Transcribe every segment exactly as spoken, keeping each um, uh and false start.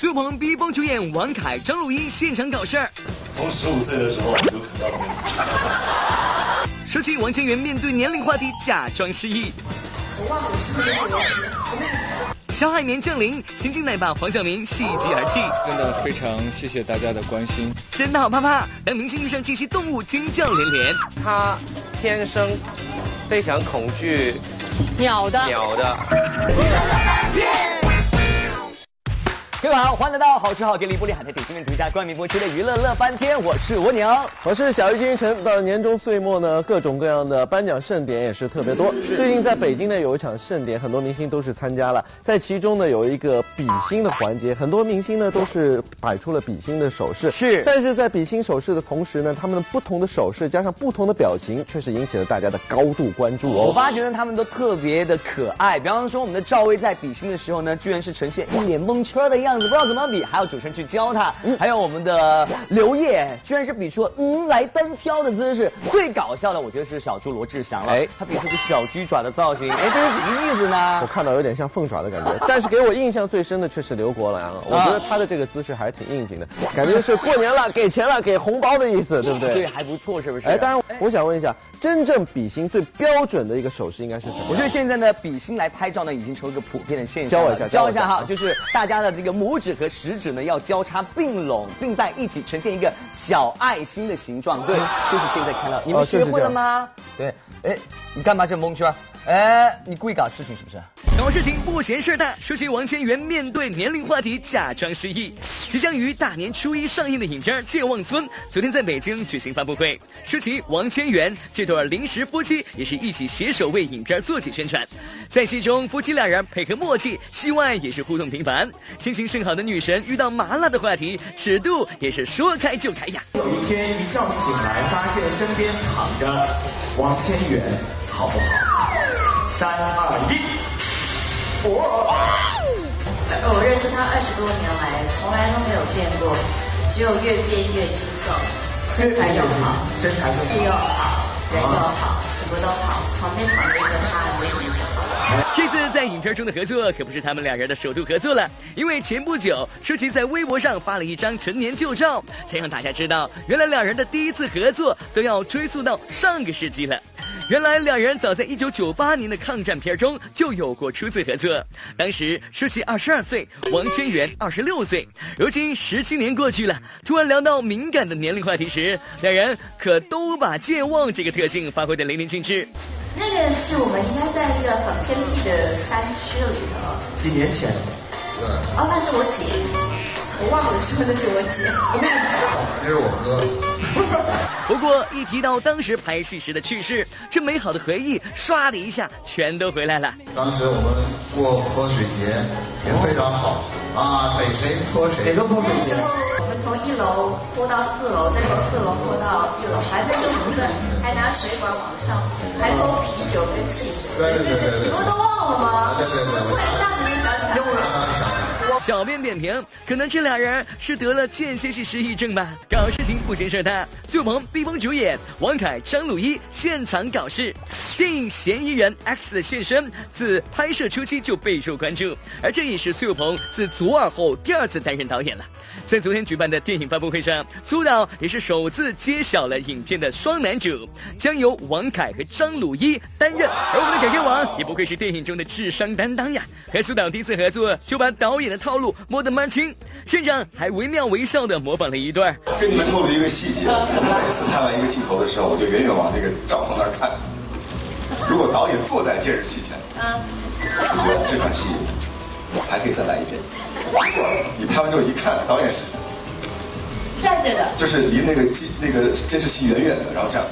最火龙第一帮主演王凯、张鲁一现场搞事儿。从十五岁的时候我就很高兴。说起王千源面对年龄话题假装失忆。我忘了是哪个。 小海绵降临，新晋奶爸黄晓明喜极而泣，真的非常谢谢大家的关心，真的好啪啪，让明星遇上这些动物惊叫连连。他天生非常恐惧鸟的，鸟的。各位好，欢迎来到好吃好给力玻璃海苔点心面独家冠名播出的娱乐乐翻天，我是蜗牛，我是小鱼金晨。到年终岁末呢，各种各样的颁奖盛典也是特别多。最近在北京呢有一场盛典，很多明星都是参加了，在其中呢有一个比心的环节，很多明星呢都是摆出了比心的手势。是，但是在比心手势的同时呢，他们的不同的手势加上不同的表情，确实引起了大家的高度关注哦。我发觉呢他们都特别的可爱，比方说我们的赵薇在比心的时候呢，居然是呈现一脸蒙圈的样子。 样子不知道怎么比，还有主持人去教他，嗯、还有我们的刘烨，居然是比出嗯来单挑的姿势。最搞笑的，我觉得是小猪罗志祥了，哎，他比出个小鸡爪的造型，哎，这是什么意思呢？我看到有点像凤爪的感觉，但是给我印象最深的却是刘国梁，我觉得他的这个姿势还是挺应景的，感觉是过年了，给钱了，给红包的意思，对不对？对，还不错，是不是？哎，当然，我想问一下，真正比心最标准的一个手势应该是什么？我觉得现在呢，比心来拍照呢，已经成为一个普遍的现象。教我一下，教我一下哈，就是大家的这个。 拇指和食指呢要交叉并拢，并在一起呈现一个小爱心的形状。对，就是现在看到，你们学会了吗？哦、对，哎，你干嘛这蒙圈？哎，你故意搞事情是不是？搞事情不嫌事大。说起王千源面对年龄话题假装失忆，即将于大年初一上映的影片《健忘村》，昨天在北京举行发布会。说起王千源这对临时夫妻，也是一起携手为影片做起宣传。在戏中，夫妻两人配合默契，戏外也是互动频繁，心情 正好的女神遇到麻辣的话题，尺度也是说开就开呀。有一天一觉醒来，发现身边躺着王千源，好不好？三二一，我、哦、我认识他二十多年来，从来都没有变过，只有越变越精瘦，身材又好，身材又好，人又好，什么都好，旁边躺着一个他，也挺好。 这次在影片中的合作可不是他们两人的首度合作了，因为前不久舒淇在微博上发了一张陈年旧照，才让大家知道，原来两人的第一次合作都要追溯到上个世纪了。原来两人早在一九九八年的抗战片中就有过初次合作，当时舒淇二十二岁，王千源二十六岁。如今十七年过去了，突然聊到敏感的年龄话题时，两人可都把健忘这个特性发挥得淋漓尽致。那个是我们应该在一个很偏。 偏僻的山区里头，几年前，对，哦，那是我姐，我忘了说那是我姐，那是我哥。不过一提到当时拍戏时的趣事，这美好的回忆唰的一下全都回来了。当时我们过泼水节也非常好、哦、啊，逮谁泼谁。哪个泼水节？我们从一楼泼到四楼，再从四楼泼到一楼，还在用瓶子，还拿水管往上泼，还泼啤酒跟汽水。对对对对对。 都忘了吗？对对对，我一下子就想起来了。小编点评：可能这俩人是得了间歇性失忆症吧，搞事情不嫌事大。最鹏、毕风主演，王凯、张鲁一现场搞事。电影《嫌疑人 X》的现身，自拍摄初期就备受关注，而这也是苏有朋自左耳后第二次担任导演了。在昨天举办的电影发布会上，苏导也是首次揭晓了影片的双男主，将由王凯和张鲁一担任，而我们的改编王也不愧是 电影中的智商担当呀，和苏导第一次合作就把导演的套路摸得蛮清，现场还惟妙惟肖的模仿了一段。跟你们透露一个细节，我们每次拍完一个镜头的时候，我就远远往那个帐篷那儿看。如果导演坐在电视机前，啊，我觉得这场戏我还可以再来一遍。你拍完之后一看，导演是站着的，就是离那个那个监视器远远的，然后这样，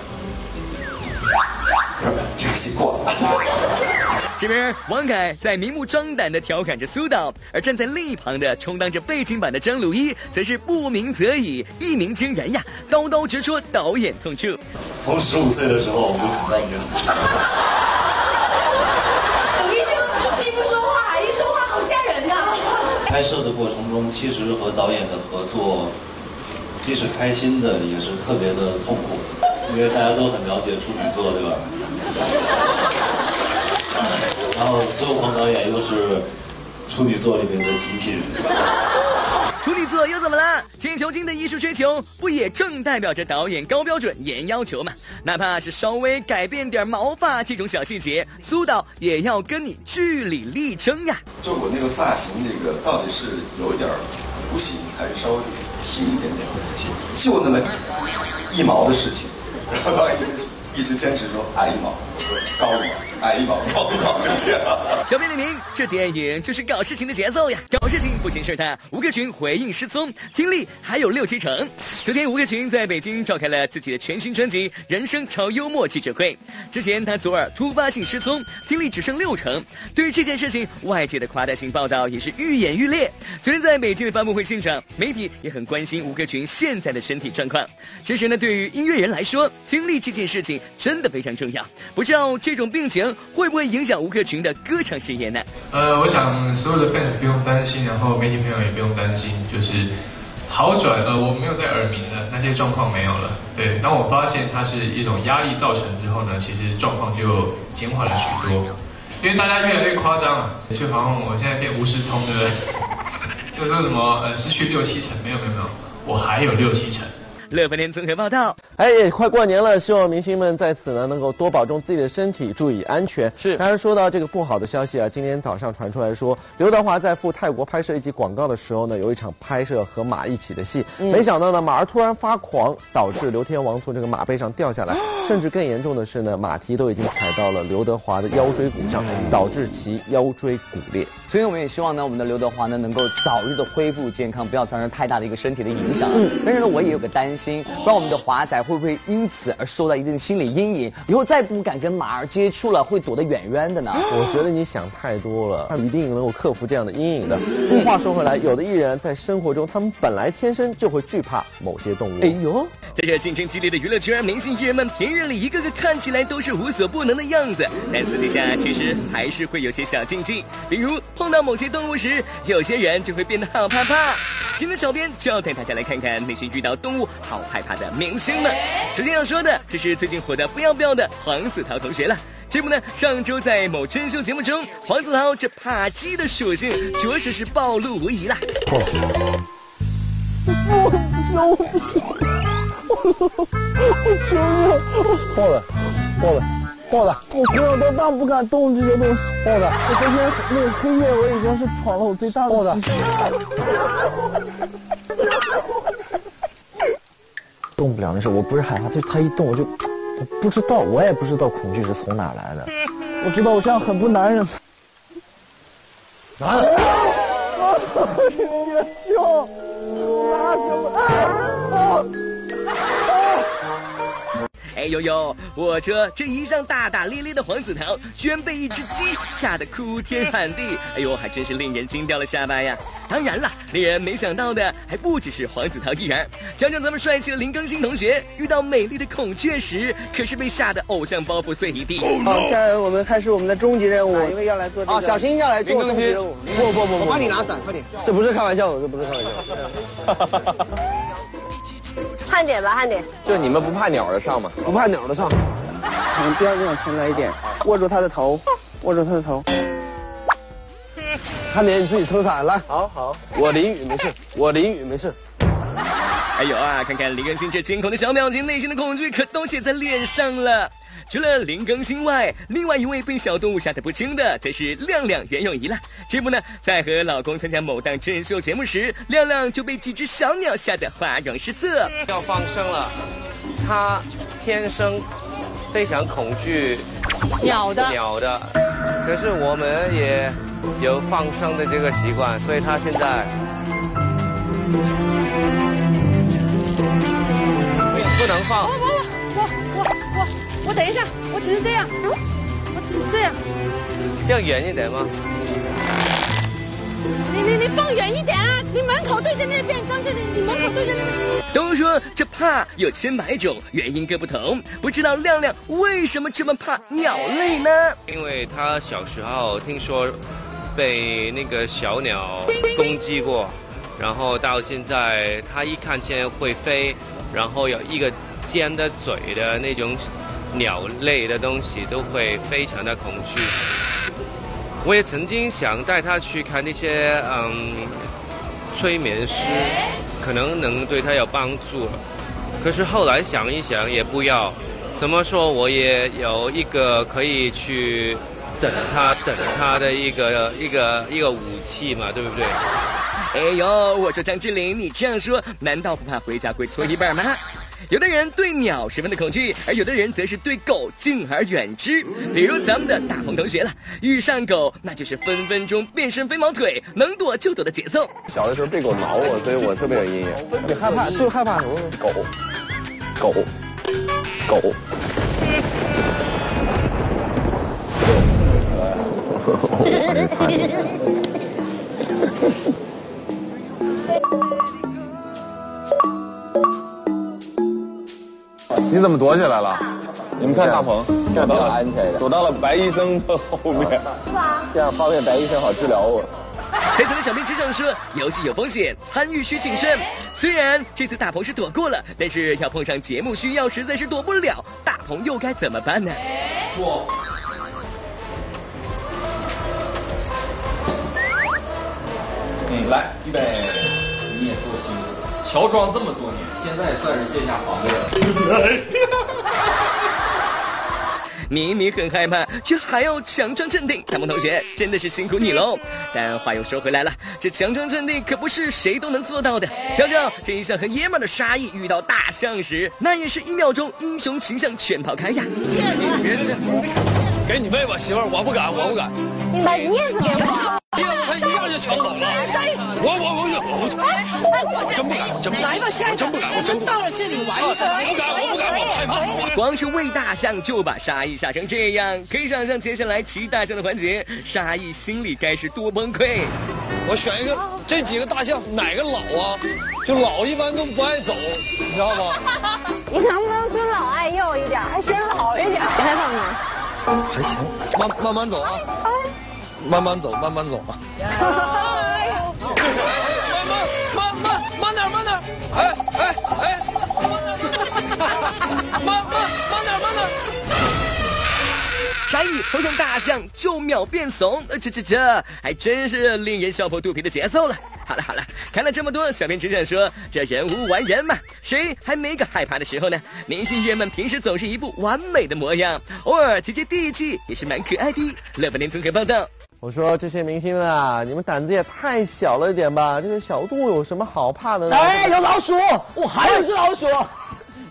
这个戏过了。 这边王凯在明目张胆地调侃着苏导，而站在另一旁的充当着背景板的张鲁一，则是不鸣则已，一鸣惊人呀，刀刀直戳导演痛处。从十五岁的时候我就很高兴。你一不说话，一说话好吓人呐。拍摄的过程中，其实和导演的合作，既是开心的，也是特别的痛苦，因为大家都很了解处女座，对吧？然后，苏有朋导演又是处女座里面的极品。处女座又怎么了？请求精的艺术追求，不也正代表着导演高标准、严要求嘛？哪怕是稍微改变点毛发这种小细节，苏导也要跟你据理力争呀。就我那个发型，那个到底是有点弧形，还是稍微剃一点点？就那么一毛的事情，然后导演一直坚持说矮一毛，高一毛。矮一毛，高一毛，就这样。小编点评：这电影就是搞事情的节奏呀！搞事情不嫌事大。吴克群回应失聪，听力还有六七成。昨天，吴克群在北京召开了自己的全新专辑《人生超幽默》记者会。之前他左耳突发性失聪，听力只剩六成。对于这件事情，外界的夸大性报道也是愈演愈烈。昨天在北京的发布会现场，媒体也很关心吴克群现在的身体状况。其实呢，对于音乐人来说，听力这件事情真的非常重要。不知道这种病情会不会影响吴克群的歌唱事业呢？呃，我想所有的 fans 不用担心，然后媒体朋友也不用担心，就是好转了，我没有在耳鸣了，那些状况没有了。对，当我发现它是一种压力造成之后呢，其实状况就减缓了许多。因为大家越来越夸张了，就好像我现在变无师通，对不对？就说什么呃失去六七成，没有没有没有，我还有六七成。乐翻天综合报道。哎，也快过年了，希望明星们在此呢能够多保重自己的身体，注意安全。是。当然，说到这个不好的消息啊，今天早上传出来说，刘德华在赴泰国拍摄一集广告的时候呢，有一场拍摄和马一起的戏，嗯、没想到呢马儿突然发狂，导致刘天王从这个马背上掉下来，甚至更严重的是呢，马蹄都已经踩到了刘德华的腰椎骨上，导致其腰椎骨裂。所以我们也希望呢，我们的刘德华呢能够早日的恢复健康，不要造成太大的一个身体的影响。嗯、但是呢，我也有个担心。心，不知道我们的华仔会不会因此而受到一定的心理阴影，以后再不敢跟马儿接触了，会躲得远远的呢？我觉得你想太多了，他一定能够克服这样的阴影的。嗯、话说回来，有的艺人在生活中，他们本来天生就会惧怕某些动物。哎呦，在这竞争激烈的娱乐圈，明星艺人们平日里一个个看起来都是无所不能的样子，但私底下其实还是会有些小禁忌，比如碰到某些动物时，有些人就会变得好怕怕。今天小编就要带大家来看看那些遇到动物好害怕的明星们。首先要说的，这是最近火得不要不要的黄子韬同学了。这不呢，上周在某真秀节目中，黄子韬这怕鸡的属性着实是暴露无遗了。不行，我不行，我求你了，豹子，豹子，豹子，我从小到大不敢动这些东西。豹子，我昨天那个黑夜，我已经是闯了我最大的极限。动不了的时候，我不是害怕，就是他一动我就，我不知道，我也不知道恐惧是从哪来的。我知道我这样很不男人。拿着。别笑，拿什么？啊啊！哎呦呦，我这这一向大大咧咧的黄子韬，居然被一只鸡吓得哭天喊地，哎呦，还真是令人惊掉了下巴呀！当然了，令人没想到的还不只是黄子韬一人。讲讲咱们帅气的林更新同学，遇到美丽的孔雀时，可是被吓得偶像包袱碎一地。好，现在我们开始我们的终极任务，因为要来做啊，小心要来做终极任务。不不不，我帮你拿伞，快点！这不是开玩笑的，这不是开玩笑。慢点吧，慢点。就你们不怕鸟的上吗？不怕鸟的上。你们不要这种前来一点，握住他的头，握住他的头。看点你自己撑伞来，好好，我淋雨没事，我淋雨没事。还有啊，看看林更新这惊恐的小表情，内心的恐惧可都写在脸上了。除了林更新外，另外一位被小动物吓得不轻的，则是亮亮袁咏仪了。这不呢，在和老公参加某档真人秀节目时，亮亮就被几只小鸟吓得花容失色。要放生了，他天生非常恐惧鸟的，鸟的。可是我们也有放生的这个习惯，所以他现在。不能放。我我我我我等一下，我只是这样，嗯，我只是这样。这样远一点吗？你你你放远一点啊！你门口对着那边，张志林，你门口对着那边。都说这怕有千百种，原因各不同。不知道亮亮为什么这么怕鸟类呢？因为他小时候听说被那个小鸟攻击过，然后到现在他一看见会飞。然后有一个尖的嘴的那种鸟类的东西都会非常的恐惧。我也曾经想带他去看那些嗯催眠师，可能能对他有帮助。可是后来想一想，也不要。怎么说？我也有一个可以去整他、整他的一个一个一个武器嘛，对不对？哎呦，我说张志玲，你这样说，难道不怕回家会搓衣板吗？有的人对鸟十分的恐惧，而有的人则是对狗敬而远之。比如咱们的大鹏同学了，遇上狗那就是分分钟变身飞毛腿，能躲就躲的节奏。小的时候被狗挠我，所以我特别有阴影。你害怕最害怕什么？狗，狗，狗。你怎么躲起来了？你们看大鹏，躲到了安全的，躲到了白医生的后面，这样方便白医生好治疗我。黑色的小兵之上说，游戏有风险，参与需谨慎。虽然这次大鹏是躲过了，但是要碰上节目需要，实在是躲不了。大鹏又该怎么办呢？躲。嗯，来，预备，你也做辛苦。 乔装这么多年，现在算是卸下防备了。明明很害怕，却还要强装镇定，大鹏同学真的是辛苦你喽。但话又说回来了，这强装镇定可不是谁都能做到的。瞧瞧这一向很爷们的沙溢遇到大象时，那也是一秒钟英雄形象全抛开呀。别别别，给你喂吧，媳妇儿，我不敢，我不敢。明白，你也是别跑。 他一下就抢走了，我我我我，真不敢，真不敢，来吧，下一场，我真到了这里玩一玩，我不敢，我不敢，我害怕。光是喂大象就把沙溢吓成这样，可以想象接下来骑大象的环节，沙溢心里该是多崩溃。我选一个，这几个大象哪个老啊？就老一般都不爱走，你知道吗？你能不能尊老爱幼一点，还显老一点？害怕吗？还行，慢慢慢走啊。 慢慢走，慢慢走啊！慢慢慢慢点，慢点！哎哎哎！慢慢慢点，慢点！沙溢头上大象就秒变怂，这这这还真是令人笑破肚皮的节奏了。好了好了，看了这么多，小编只想说，这人无完人嘛，谁还没个害怕的时候呢？明星爷们平时总是一副完美的模样，偶尔接接地气也是蛮可爱的。乐本联综合报道。 我说这些明星们啊，你们胆子也太小了一点吧！这个小度有什么好怕的呢？哎，有老鼠，我还有只老鼠，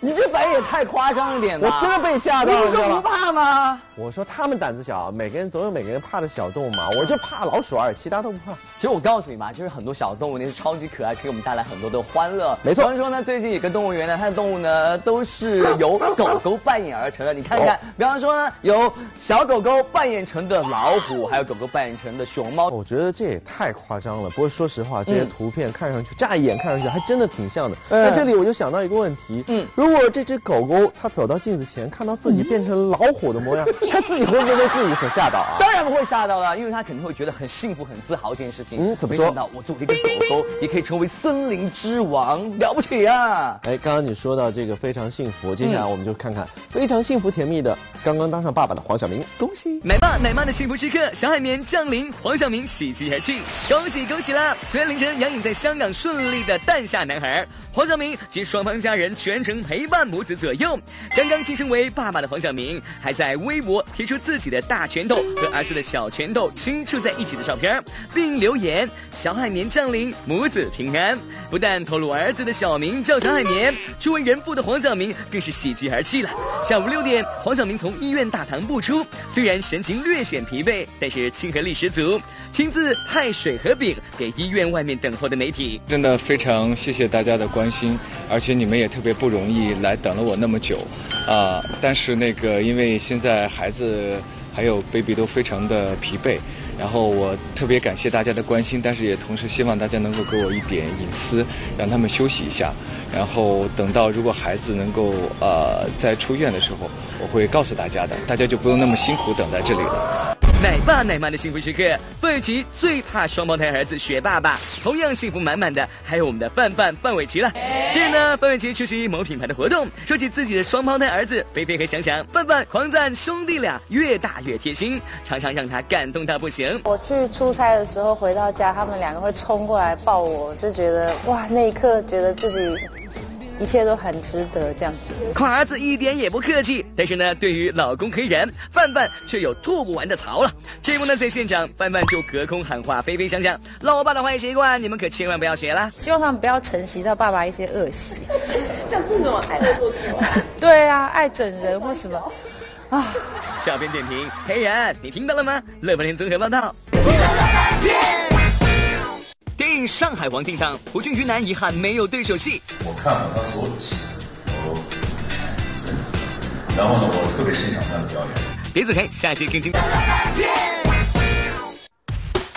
你这反应也太夸张一点了。我真的被吓到了。你说不怕吗？我说他们胆子小，每个人总有每个人怕的小动物嘛。我就怕老鼠而已，其他都不怕。其实我告诉你吧，就是很多小动物那是超级可爱，给我们带来很多的欢乐。没错。传说呢，最近有个动物园呢，它的动物呢都是由狗狗扮演而成的。你看看，比方说呢，由小狗狗扮演成的老虎，还有狗狗。 扮成的熊猫，我觉得这也太夸张了。不过说实话，这些图片看上去，嗯、乍一眼看上去还真的挺像的。那、嗯、这里我就想到一个问题，嗯，如果这只狗狗它走到镜子前，看到自己变成老虎的模样，嗯、它自己会不会被自己所吓到啊？当然不会吓到了，因为它肯定会觉得很幸福、很自豪这件事情。嗯，怎么说？没想到我作为一个狗狗，也可以成为森林之王，了不起啊！哎，刚刚你说到这个非常幸福，接下来我们就看看、嗯、非常幸福甜蜜的刚刚当上爸爸的黄晓明，恭喜奶爸奶妈的幸福时刻，小海绵。 降临，黄晓明喜极而泣，恭喜恭喜啦！昨天凌晨，杨颖在香港顺利的诞下男孩黄晓明及双方家人全程陪伴母子左右。刚刚晋升为爸爸的黄晓明，还在微博贴出自己的大拳头和儿子的小拳头轻触在一起的照片，并留言“小海绵降临，母子平安”。不但透露儿子的小名叫小海绵，初为人父的黄晓明更是喜极而泣了。下午六点，黄晓明从医院大堂步出，虽然神情略显疲惫，但是。 亲和力十足，亲自派水和饼给医院外面等候的媒体。真的非常谢谢大家的关心，而且你们也特别不容易，来等了我那么久啊、呃！但是那个，因为现在孩子还有 baby 都非常的疲惫，然后我特别感谢大家的关心，但是也同时希望大家能够给我一点隐私，让他们休息一下。然后等到如果孩子能够呃在出院的时候，我会告诉大家的，大家就不用那么辛苦等在这里了。奶爸奶妈的幸福时刻，范玮琪最怕双胞胎儿子学爸爸。同样幸福满满的还有我们的范范范玮琪了。近日呢，范玮琪出席某品牌的活动，说起自己的双胞胎儿子菲菲和想想，范范狂赞兄弟俩越大越贴心，常常让他感动到不行。我去出差的时候回到家，他们两个会冲过来抱我，就觉得哇，那一刻觉得自己。 一切都很值得这样子，夸儿子一点也不客气。但是呢，对于老公黑人范范却有吐不完的槽了。这不呢，在现场范范就隔空喊话菲菲想想，老爸的坏习惯你们可千万不要学啦。希望他们不要承袭到爸爸一些恶习，像这种爱做作啊。对啊，爱整人或什么啊。小编点评：黑人，你听到了吗？乐半天综合报道。电影《上海王》定档，胡军、于南遗憾没有对手戏。我看了他所有的戏，我，然后呢，我特别欣赏他的表演。别走开，下期更精彩。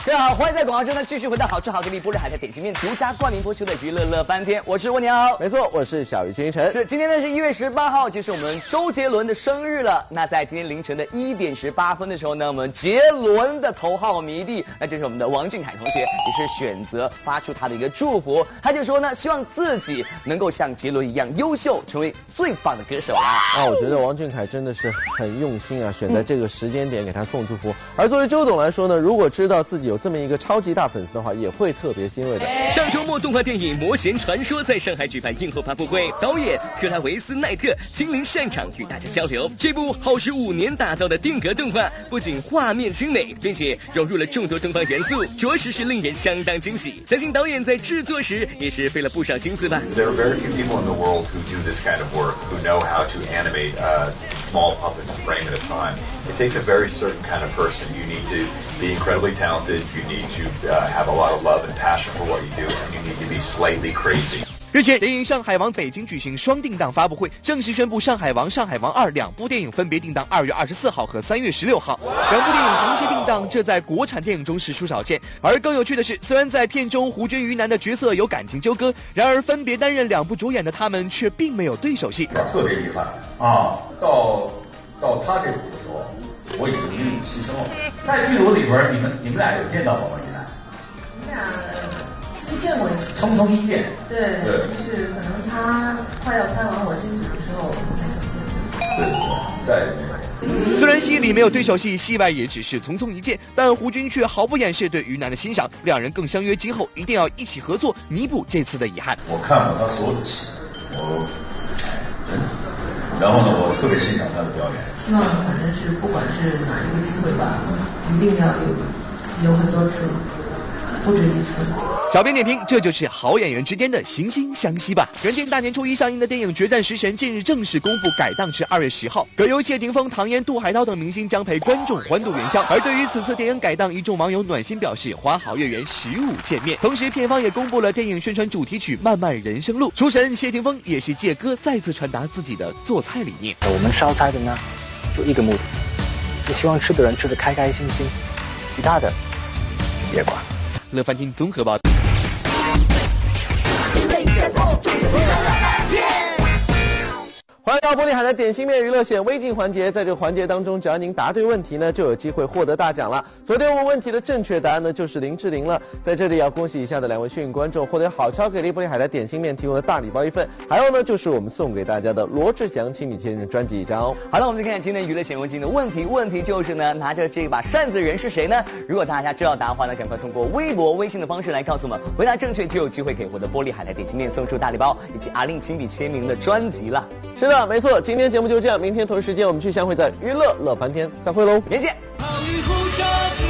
各位好，欢迎在广告中呢继续回到好吃好给力波士海苔点心面独家冠名播出的娱乐乐翻天，我是蜗牛。没错，我是小鱼星辰。是，今天呢是一月十八号，就是我们周杰伦的生日了。那在今天凌晨的一点十八分的时候呢，我们杰伦的头号迷弟，那就是我们的王俊凯同学，也是选择发出他的一个祝福。他就说呢，希望自己能够像杰伦一样优秀，成为最棒的歌手啊。啊，我觉得王俊凯真的是很用心啊，选在这个时间点给他送祝福。嗯、而作为周董来说呢，如果知道自己有这么 这么一个超级大粉丝的话，也会特别欣慰的。上周末，动画电影《魔弦传说》在上海举办映后发布会，导演克拉维斯奈特亲临现场与大家交流。这部耗时五年打造的定格动画，不仅画面精美，并且融入了众多东方元素，着实是令人相当惊喜。相信导演在制作时也是费了不少心思吧。There are very few people in the world who do this kind of work, who know how to animate uh, small puppets a frame at a time. It takes a very certain kind of person. You need to be incredibly talented. You need to uh, have a lot of love and passion for what you do, and you need to be slightly crazy. 日前，电影《上海王》北京举行双定档发布会，正式宣布《上海王》《上海王二》两部电影分别定档二月二十四号和三月十六号，两部电影同时定档，这在国产电影中实属少见。而更有趣的是，虽然在片中胡军、于南的角色有感情纠葛，然而分别担任两部主演的他们却并没有对手戏。特别遗憾啊，到到他这部的时候，我已经牺牲了。 在剧组里边，你们你们俩有见到过吗？你俩？我们俩其实见过一次，匆匆一见。对，对就是可能他快要拍完我辛苦的时候，我们才见。对对对，在。 虽然戏里没有对手戏，戏外也只是匆匆一见，但胡军却毫不掩饰对于南的欣赏，两人更相约今后一定要一起合作，弥补这次的遗憾。我看过他所有的戏，我，然后呢，我特别欣赏他的表演。希望反正是不管是哪一个机会吧。 一定要有有很多次，不止一次。小编点评：这就是好演员之间的惺惺相惜吧。原定大年初一上映的电影《决战食神》近日正式公布改档至二月十号，葛优、谢霆锋、唐嫣、杜海涛等明星将陪观众欢度元宵。而对于此次电影改档，一众网友暖心表示花好月圆，十五见面。同时，片方也公布了电影宣传主题曲《漫漫人生路》，厨神谢霆锋也是借歌再次传达自己的做菜理念。我们烧菜的呢，就一个目的。 就希望吃的人吃的开开心心，其他的别管。乐翻天综合报道。欢迎到波士海苔点心面娱乐显微镜环节，在这个环节当中，只要您答对问题呢，就有机会获得大奖了。昨天我们问题的正确答案呢，就是林志玲了。在这里要恭喜以下的两位幸运观众，获得好超给力波士海苔点心面提供的大礼包一份，还有呢就是我们送给大家的罗志祥亲笔签名专辑一张哦。好了，我们就看看今天娱乐显微镜的问题，问题就是呢，拿着这把扇子的人是谁呢？如果大家知道答案的话呢，赶快通过微博、微信的方式来告诉我们，回答正确就有机会可以获得波士海苔点心面送出大礼包以及阿令亲笔签名的专辑了。是。 是的，没错，今天节目就这样，明天同一时间我们去相会在娱乐乐翻天，再会喽，明天见。